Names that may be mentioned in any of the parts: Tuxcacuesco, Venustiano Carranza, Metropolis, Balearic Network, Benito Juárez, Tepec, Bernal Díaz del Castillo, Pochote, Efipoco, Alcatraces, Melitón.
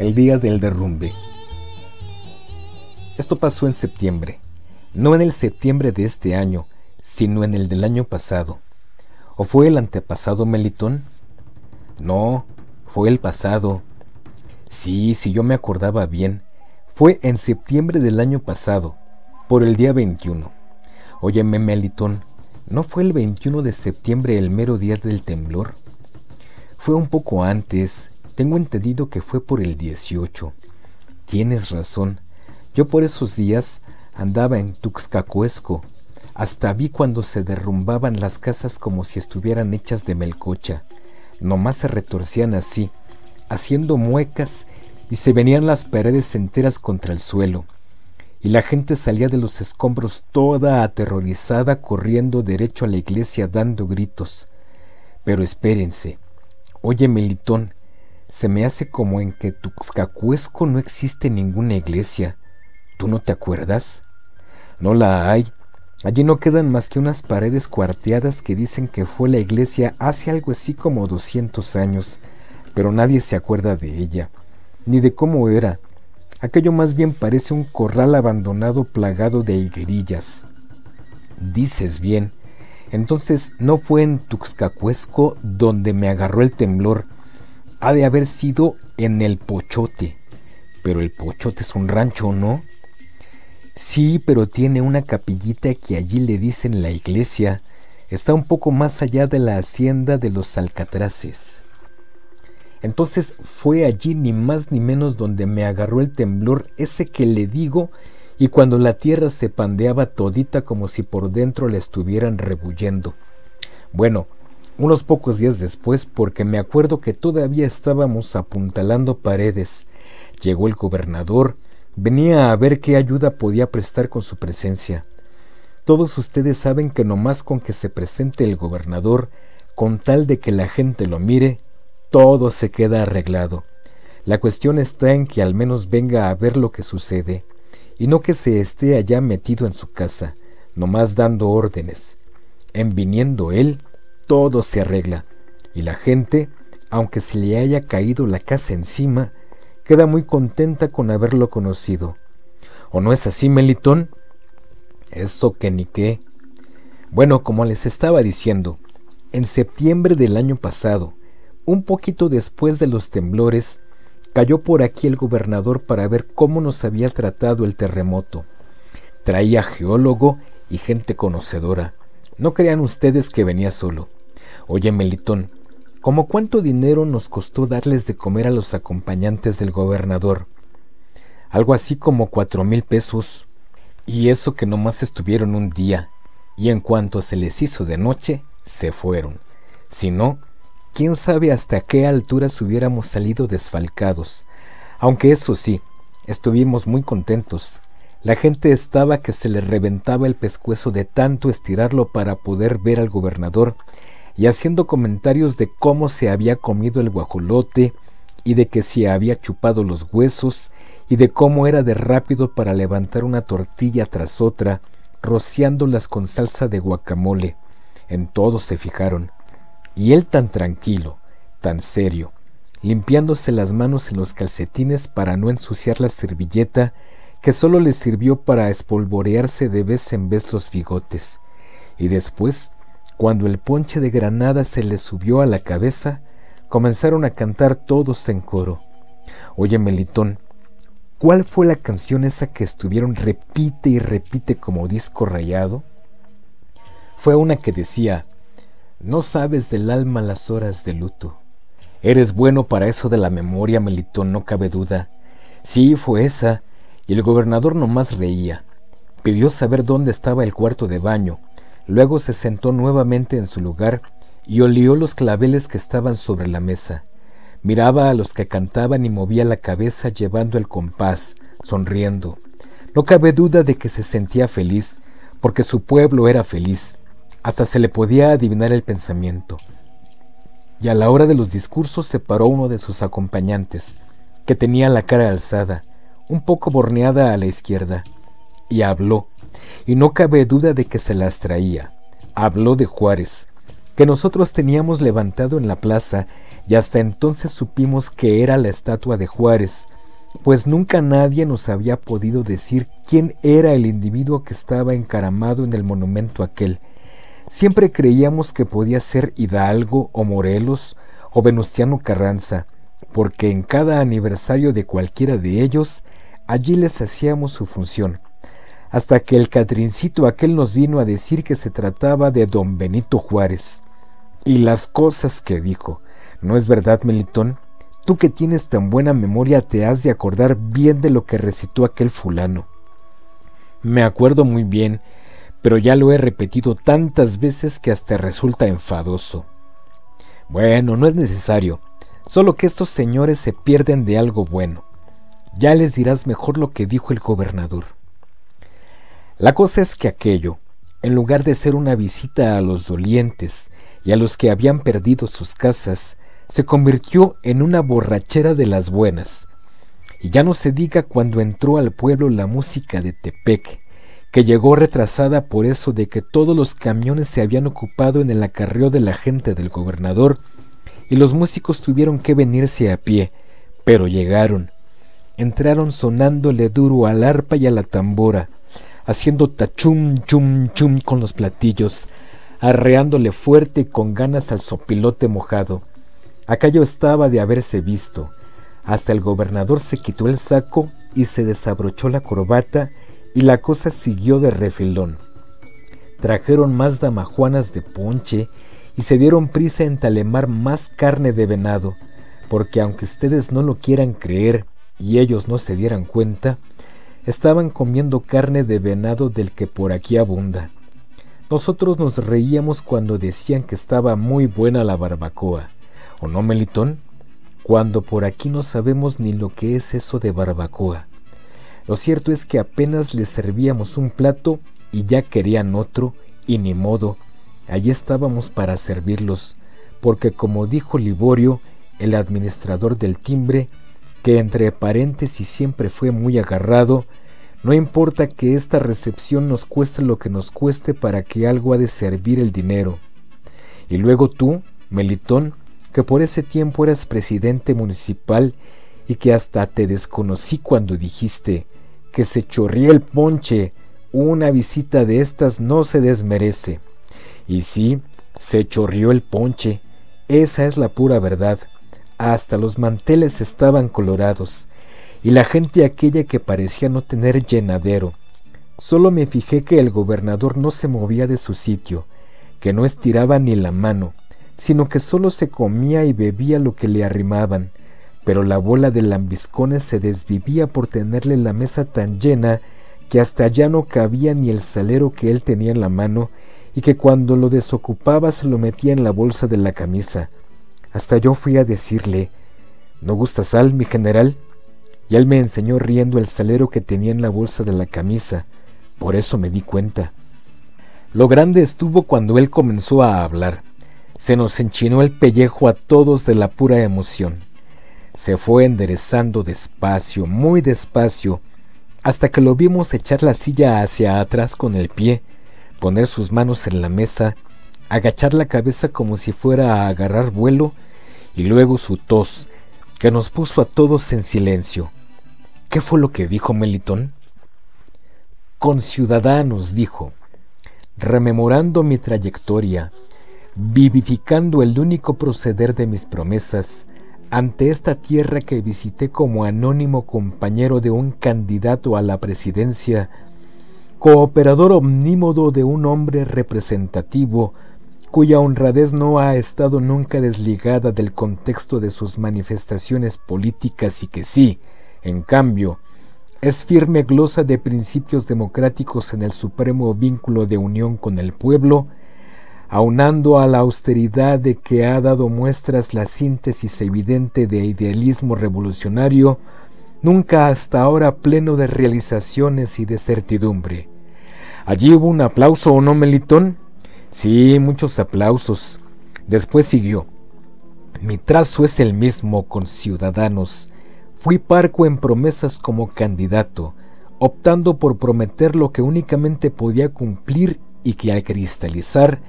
el día del derrumbe. Esto pasó en septiembre, no en el septiembre de este año, sino en el del año pasado. ¿O fue el antepasado, Melitón? No, fue el pasado. Sí, yo me acordaba bien. Fue en septiembre del año pasado, por el día 21. Óyeme, Melitón, ¿no fue el 21 de septiembre el mero día del temblor? Fue un poco antes, tengo entendido que fue por el 18. Tienes razón, yo por esos días andaba en Tuxcacuesco. Hasta vi cuando se derrumbaban las casas como si estuvieran hechas de melcocha. Nomás se retorcían así, haciendo muecas, y se venían las paredes enteras contra el suelo, y la gente salía de los escombros toda aterrorizada, corriendo derecho a la iglesia dando gritos. Pero espérense, oye, Melitón, se me hace como en que Tuxcacuesco no existe ninguna iglesia. ¿Tú no te acuerdas? No la hay, allí no quedan más que unas paredes cuarteadas que dicen que fue la iglesia hace algo así como 200 años, pero nadie se acuerda de ella, ni de cómo era. Aquello más bien parece un corral abandonado plagado de higuerillas. Dices bien, entonces no fue en Tuxcacuesco donde me agarró el temblor, ha de haber sido en el Pochote. Pero el Pochote es un rancho, ¿no? Sí, pero tiene una capillita que allí le dicen la iglesia, está un poco más allá de la hacienda de los Alcatraces. Entonces fue allí ni más ni menos donde me agarró el temblor ese que le digo, y cuando la tierra se pandeaba todita como si por dentro la estuvieran rebullendo. Bueno, unos pocos días después, porque me acuerdo que todavía estábamos apuntalando paredes, llegó el gobernador, venía a ver qué ayuda podía prestar con su presencia. Todos ustedes saben que nomás con que se presente el gobernador, con tal de que la gente lo mire, todo se queda arreglado. La cuestión está en que al menos venga a ver lo que sucede, y no que se esté allá metido en su casa, nomás dando órdenes. En viniendo él, todo se arregla, y la gente, aunque se le haya caído la casa encima, queda muy contenta con haberlo conocido. ¿O no es así, Melitón? Eso que ni qué. Bueno, como les estaba diciendo, en septiembre del año pasado, un poquito después de los temblores, cayó por aquí el gobernador para ver cómo nos había tratado el terremoto. Traía geólogo y gente conocedora. No crean ustedes que venía solo. Oye, Melitón, ¿cómo cuánto dinero nos costó darles de comer a los acompañantes del gobernador? Algo así como 4,000 pesos. Y eso que nomás estuvieron un día, y en cuanto se les hizo de noche, se fueron. Si no, quién sabe hasta qué alturas hubiéramos salido desfalcados. Aunque eso sí, estuvimos muy contentos. La gente estaba que se le reventaba el pescuezo de tanto estirarlo para poder ver al gobernador, y haciendo comentarios de cómo se había comido el guajolote, y de que se había chupado los huesos, y de cómo era de rápido para levantar una tortilla tras otra, rociándolas con salsa de guacamole. En todo se fijaron. Y él tan tranquilo, tan serio, limpiándose las manos en los calcetines para no ensuciar la servilleta que solo le sirvió para espolvorearse de vez en vez los bigotes. Y después, cuando el ponche de granada se le subió a la cabeza, comenzaron a cantar todos en coro. Oye, Melitón, ¿cuál fue la canción esa que estuvieron repite y repite como disco rayado? Fue una que decía: no sabes del alma las horas de luto. Eres bueno para eso de la memoria, Melitón, no cabe duda. Sí, fue esa, y el gobernador nomás reía. Pidió saber dónde estaba el cuarto de baño, luego se sentó nuevamente en su lugar y olió los claveles que estaban sobre la mesa. Miraba a los que cantaban y movía la cabeza llevando el compás, sonriendo. No cabe duda de que se sentía feliz, porque su pueblo era feliz. Hasta se le podía adivinar el pensamiento. Y a la hora de los discursos se paró uno de sus acompañantes, que tenía la cara alzada, un poco borneada a la izquierda, y habló, y no cabe duda de que se las traía. Habló de Juárez, que nosotros teníamos levantado en la plaza, y hasta entonces supimos que era la estatua de Juárez, pues nunca nadie nos había podido decir quién era el individuo que estaba encaramado en el monumento aquel. Siempre creíamos que podía ser Hidalgo o Morelos o Venustiano Carranza, porque en cada aniversario de cualquiera de ellos, allí les hacíamos su función, hasta que el catrincito aquel nos vino a decir que se trataba de don Benito Juárez. Y las cosas que dijo, ¿no es verdad, Melitón? Tú que tienes tan buena memoria te has de acordar bien de lo que recitó aquel fulano. Me acuerdo muy bien, pero ya lo he repetido tantas veces que hasta resulta enfadoso. Bueno, no es necesario, solo que estos señores se pierden de algo bueno. Ya les dirás mejor lo que dijo el gobernador. La cosa es que aquello, en lugar de ser una visita a los dolientes y a los que habían perdido sus casas, se convirtió en una borrachera de las buenas. Y ya no se diga cuando entró al pueblo la música de Tepec, que llegó retrasada por eso de que todos los camiones se habían ocupado en el acarreo de la gente del gobernador, y los músicos tuvieron que venirse a pie, pero llegaron. Entraron sonándole duro al arpa y a la tambora, haciendo tachum, chum, chum con los platillos, arreándole fuerte y con ganas al zopilote mojado. Aquello estaba de haberse visto. Hasta el gobernador se quitó el saco y se desabrochó la corbata, y la cosa siguió de refilón. Trajeron más damajuanas de ponche y se dieron prisa en talemar más carne de venado, porque aunque ustedes no lo quieran creer, y ellos no se dieran cuenta, estaban comiendo carne de venado del que por aquí abunda. Nosotros nos reíamos cuando decían que estaba muy buena la barbacoa. ¿O no, Melitón? Cuando por aquí no sabemos ni lo que es eso de barbacoa. Lo cierto es que apenas les servíamos un plato y ya querían otro, y ni modo, allí estábamos para servirlos, porque como dijo Liborio, el administrador del timbre, que entre paréntesis siempre fue muy agarrado, no importa que esta recepción nos cueste lo que nos cueste, para que algo ha de servir el dinero. Y luego tú, Melitón, que por ese tiempo eras presidente municipal y que hasta te desconocí cuando dijiste que se chorría el ponche, una visita de estas no se desmerece. Y sí, se chorrió el ponche, esa es la pura verdad. Hasta los manteles estaban colorados, y la gente aquella que parecía no tener llenadero. Solo me fijé que el gobernador no se movía de su sitio, que no estiraba ni la mano, sino que solo se comía y bebía lo que le arrimaban, pero la bola de lambiscones se desvivía por tenerle la mesa tan llena que hasta ya no cabía ni el salero que él tenía en la mano, y que cuando lo desocupaba se lo metía en la bolsa de la camisa. Hasta yo fui a decirle: ¿No gusta sal, mi general? Y él me enseñó riendo el salero que tenía en la bolsa de la camisa. Por eso me di cuenta. Lo grande estuvo cuando él comenzó a hablar. Se nos enchinó el pellejo a todos de la pura emoción. Se fue enderezando despacio, muy despacio, hasta que lo vimos echar la silla hacia atrás con el pie, poner sus manos en la mesa, agachar la cabeza como si fuera a agarrar vuelo, y luego su tos, que nos puso a todos en silencio. ¿Qué fue lo que dijo, Melitón? Conciudadanos, dijo, rememorando mi trayectoria, vivificando el único proceder de mis promesas, ante esta tierra que visité como anónimo compañero de un candidato a la presidencia, cooperador omnímodo de un hombre representativo, cuya honradez no ha estado nunca desligada del contexto de sus manifestaciones políticas, y que sí, en cambio, es firme glosa de principios democráticos en el supremo vínculo de unión con el pueblo, aunando a la austeridad de que ha dado muestras la síntesis evidente de idealismo revolucionario, nunca hasta ahora pleno de realizaciones y de certidumbre. Allí hubo un aplauso, ¿o no, Melitón? Sí, muchos aplausos. Después siguió: mi trazo es el mismo, conciudadanos. Fui parco en promesas como candidato, optando por prometer lo que únicamente podía cumplir, y que al cristalizar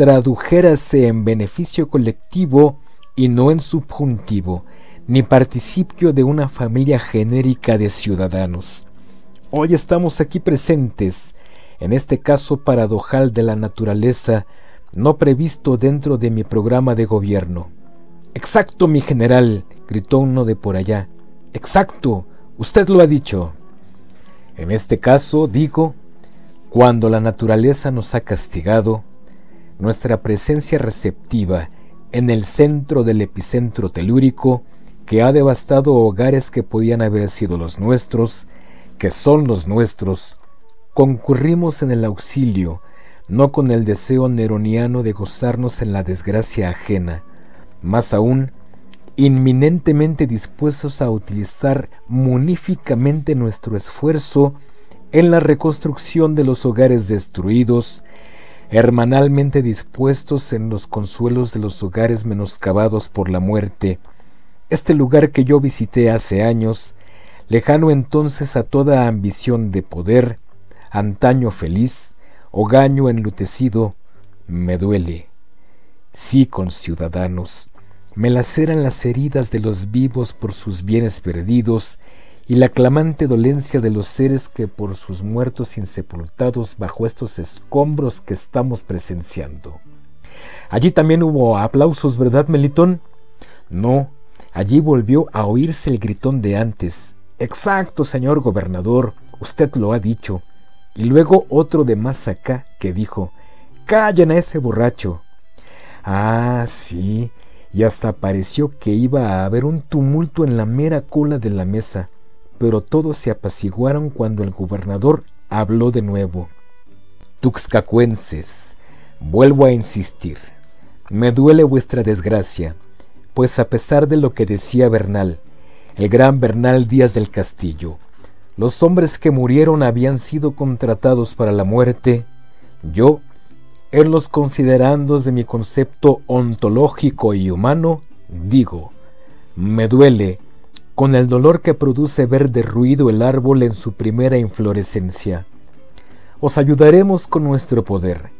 tradujérase en beneficio colectivo y no en subjuntivo, ni participio de una familia genérica de ciudadanos. Hoy estamos aquí presentes, en este caso paradojal de la naturaleza, no previsto dentro de mi programa de gobierno. —¡Exacto, mi general! —gritó uno de por allá—. —¡Exacto! Usted lo ha dicho. En este caso, digo, cuando la naturaleza nos ha castigado, nuestra presencia receptiva en el centro del epicentro telúrico, que ha devastado hogares que podían haber sido los nuestros, que son los nuestros, concurrimos en el auxilio, no con el deseo neroniano de gozarnos en la desgracia ajena, más aún, inminentemente dispuestos a utilizar muníficamente nuestro esfuerzo en la reconstrucción de los hogares destruidos, hermanalmente dispuestos en los consuelos de los hogares menoscabados por la muerte. Este lugar que yo visité hace años, lejano entonces a toda ambición de poder, antaño feliz, hogaño enlutecido, me duele. Sí, conciudadanos, me laceran las heridas de los vivos por sus bienes perdidos y la clamante dolencia de los seres que por sus muertos insepultados bajo estos escombros que estamos presenciando. Allí también hubo aplausos, ¿verdad, Melitón? No, allí volvió a oírse el gritón de antes. —¡Exacto, señor gobernador! Usted lo ha dicho. Y luego otro de más acá que dijo: —¡Callen a ese borracho! Ah, sí, y hasta pareció que iba a haber un tumulto en la mera cola de la mesa, pero todos se apaciguaron cuando el gobernador habló de nuevo. —Tuxcacuenses, vuelvo a insistir, me duele vuestra desgracia, pues a pesar de lo que decía Bernal, el gran Bernal Díaz del Castillo, los hombres que murieron habían sido contratados para la muerte, yo, en los considerandos de mi concepto ontológico y humano, digo, me duele, con el dolor que produce ver derruido el árbol en su primera inflorescencia. Os ayudaremos con nuestro poder.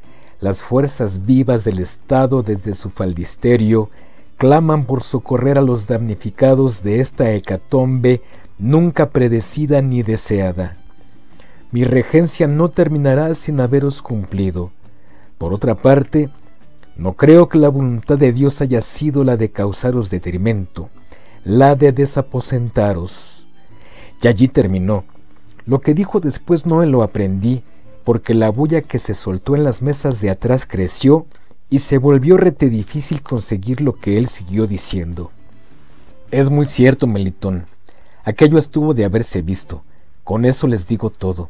Las fuerzas vivas del Estado desde su faldisterio claman por socorrer a los damnificados de esta hecatombe nunca predecida ni deseada. Mi regencia no terminará sin haberos cumplido. Por otra parte, no creo que la voluntad de Dios haya sido la de causaros detrimento, la de desaposentaros. Y allí terminó. Lo que dijo después no lo aprendí, porque la bulla que se soltó en las mesas de atrás creció y se volvió rete difícil conseguir lo que él siguió diciendo. Es muy cierto, Melitón. Aquello estuvo de haberse visto. Con eso les digo todo.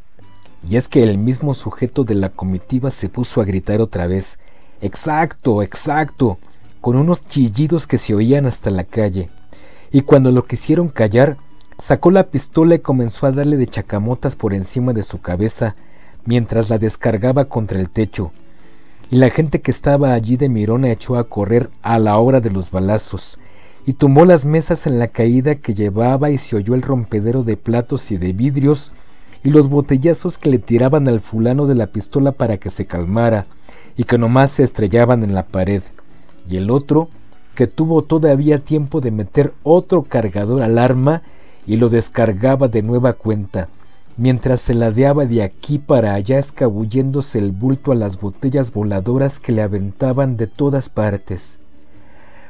Y es que el mismo sujeto de la comitiva se puso a gritar otra vez, ¡exacto, exacto!, con unos chillidos que se oían hasta la calle, y cuando lo quisieron callar, sacó la pistola y comenzó a darle de chacamotas por encima de su cabeza, mientras la descargaba contra el techo, y la gente que estaba allí de mirona echó a correr a la hora de los balazos, y tumbó las mesas en la caída que llevaba y se oyó el rompedero de platos y de vidrios, y los botellazos que le tiraban al fulano de la pistola para que se calmara, y que nomás se estrellaban en la pared, y el otro, que tuvo todavía tiempo de meter otro cargador al arma, y lo descargaba de nueva cuenta, mientras se ladeaba de aquí para allá escabulléndose el bulto a las botellas voladoras que le aventaban de todas partes.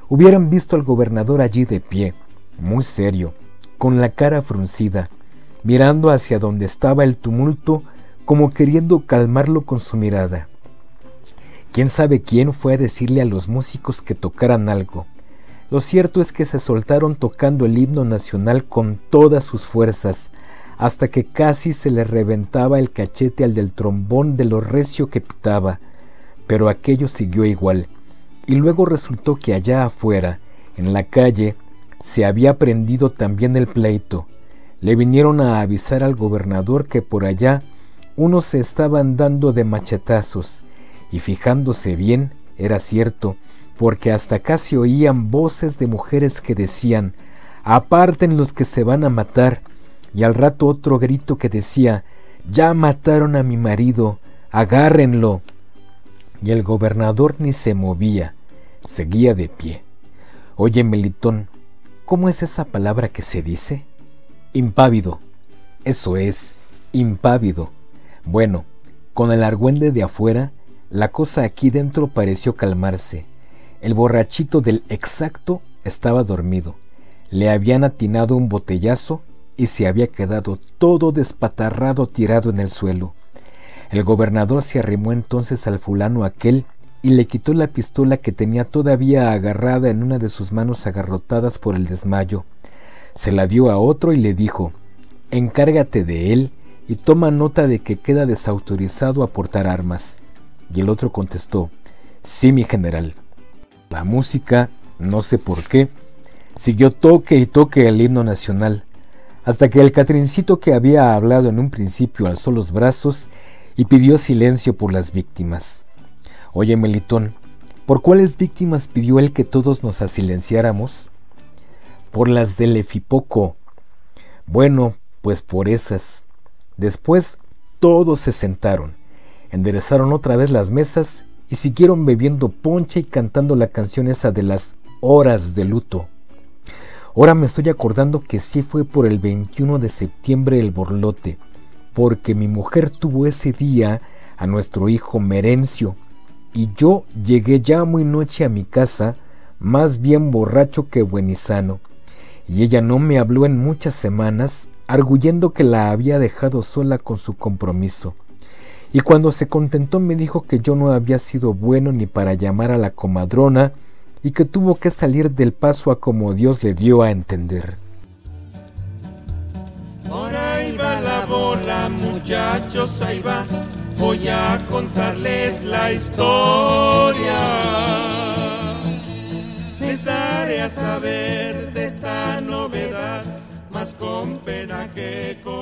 Hubieran visto al gobernador allí de pie, muy serio, con la cara fruncida, mirando hacia donde estaba el tumulto, como queriendo calmarlo con su mirada. ¿Quién sabe quién fue a decirle a los músicos que tocaran algo? Lo cierto es que se soltaron tocando el himno nacional con todas sus fuerzas, hasta que casi se le reventaba el cachete al del trombón de lo recio que pitaba, pero aquello siguió igual, y luego resultó que allá afuera, en la calle, se había prendido también el pleito. Le vinieron a avisar al gobernador que por allá unos se estaban dando de machetazos, y fijándose bien, era cierto, porque hasta acá se oían voces de mujeres que decían, «Aparten los que se van a matar», y al rato otro grito que decía, «Ya mataron a mi marido, agárrenlo». y el gobernador ni se movía, seguía de pie. —Oye, Melitón, ¿cómo es esa palabra que se dice? —Impávido. —Eso es, impávido. Bueno, con el argüende de afuera, la cosa aquí dentro pareció calmarse. El borrachito del exacto estaba dormido. Le habían atinado un botellazo y se había quedado todo despatarrado tirado en el suelo. El gobernador se arrimó entonces al fulano aquel y le quitó la pistola que tenía todavía agarrada en una de sus manos agarrotadas por el desmayo. Se la dio a otro y le dijo: «Encárgate de él y toma nota de que queda desautorizado a portar armas». Y el otro contestó: «Sí, mi general». La música, no sé por qué, siguió toque y toque el himno nacional, hasta que el catrincito que había hablado en un principio alzó los brazos y pidió silencio por las víctimas. —Oye, Melitón, ¿por cuáles víctimas pidió él que todos nos asilenciáramos? —Por las del Efipoco. —Bueno, pues por esas. Después todos se sentaron, enderezaron otra vez las mesas y siguieron bebiendo ponche y cantando la canción esa de las horas de luto. Ahora me estoy acordando que sí fue por el 21 de septiembre el borlote, porque mi mujer tuvo ese día a nuestro hijo Merencio, y yo llegué ya muy noche a mi casa, más bien borracho que buenizano, y ella no me habló en muchas semanas, arguyendo que la había dejado sola con su compromiso, y cuando se contentó me dijo que yo no había sido bueno ni para llamar a la comadrona, y que tuvo que salir del paso a como Dios le dio a entender. Por ahí va la bola, muchachos, ahí va, voy a contarles la historia. Les daré a saber de esta novedad, más con pena que con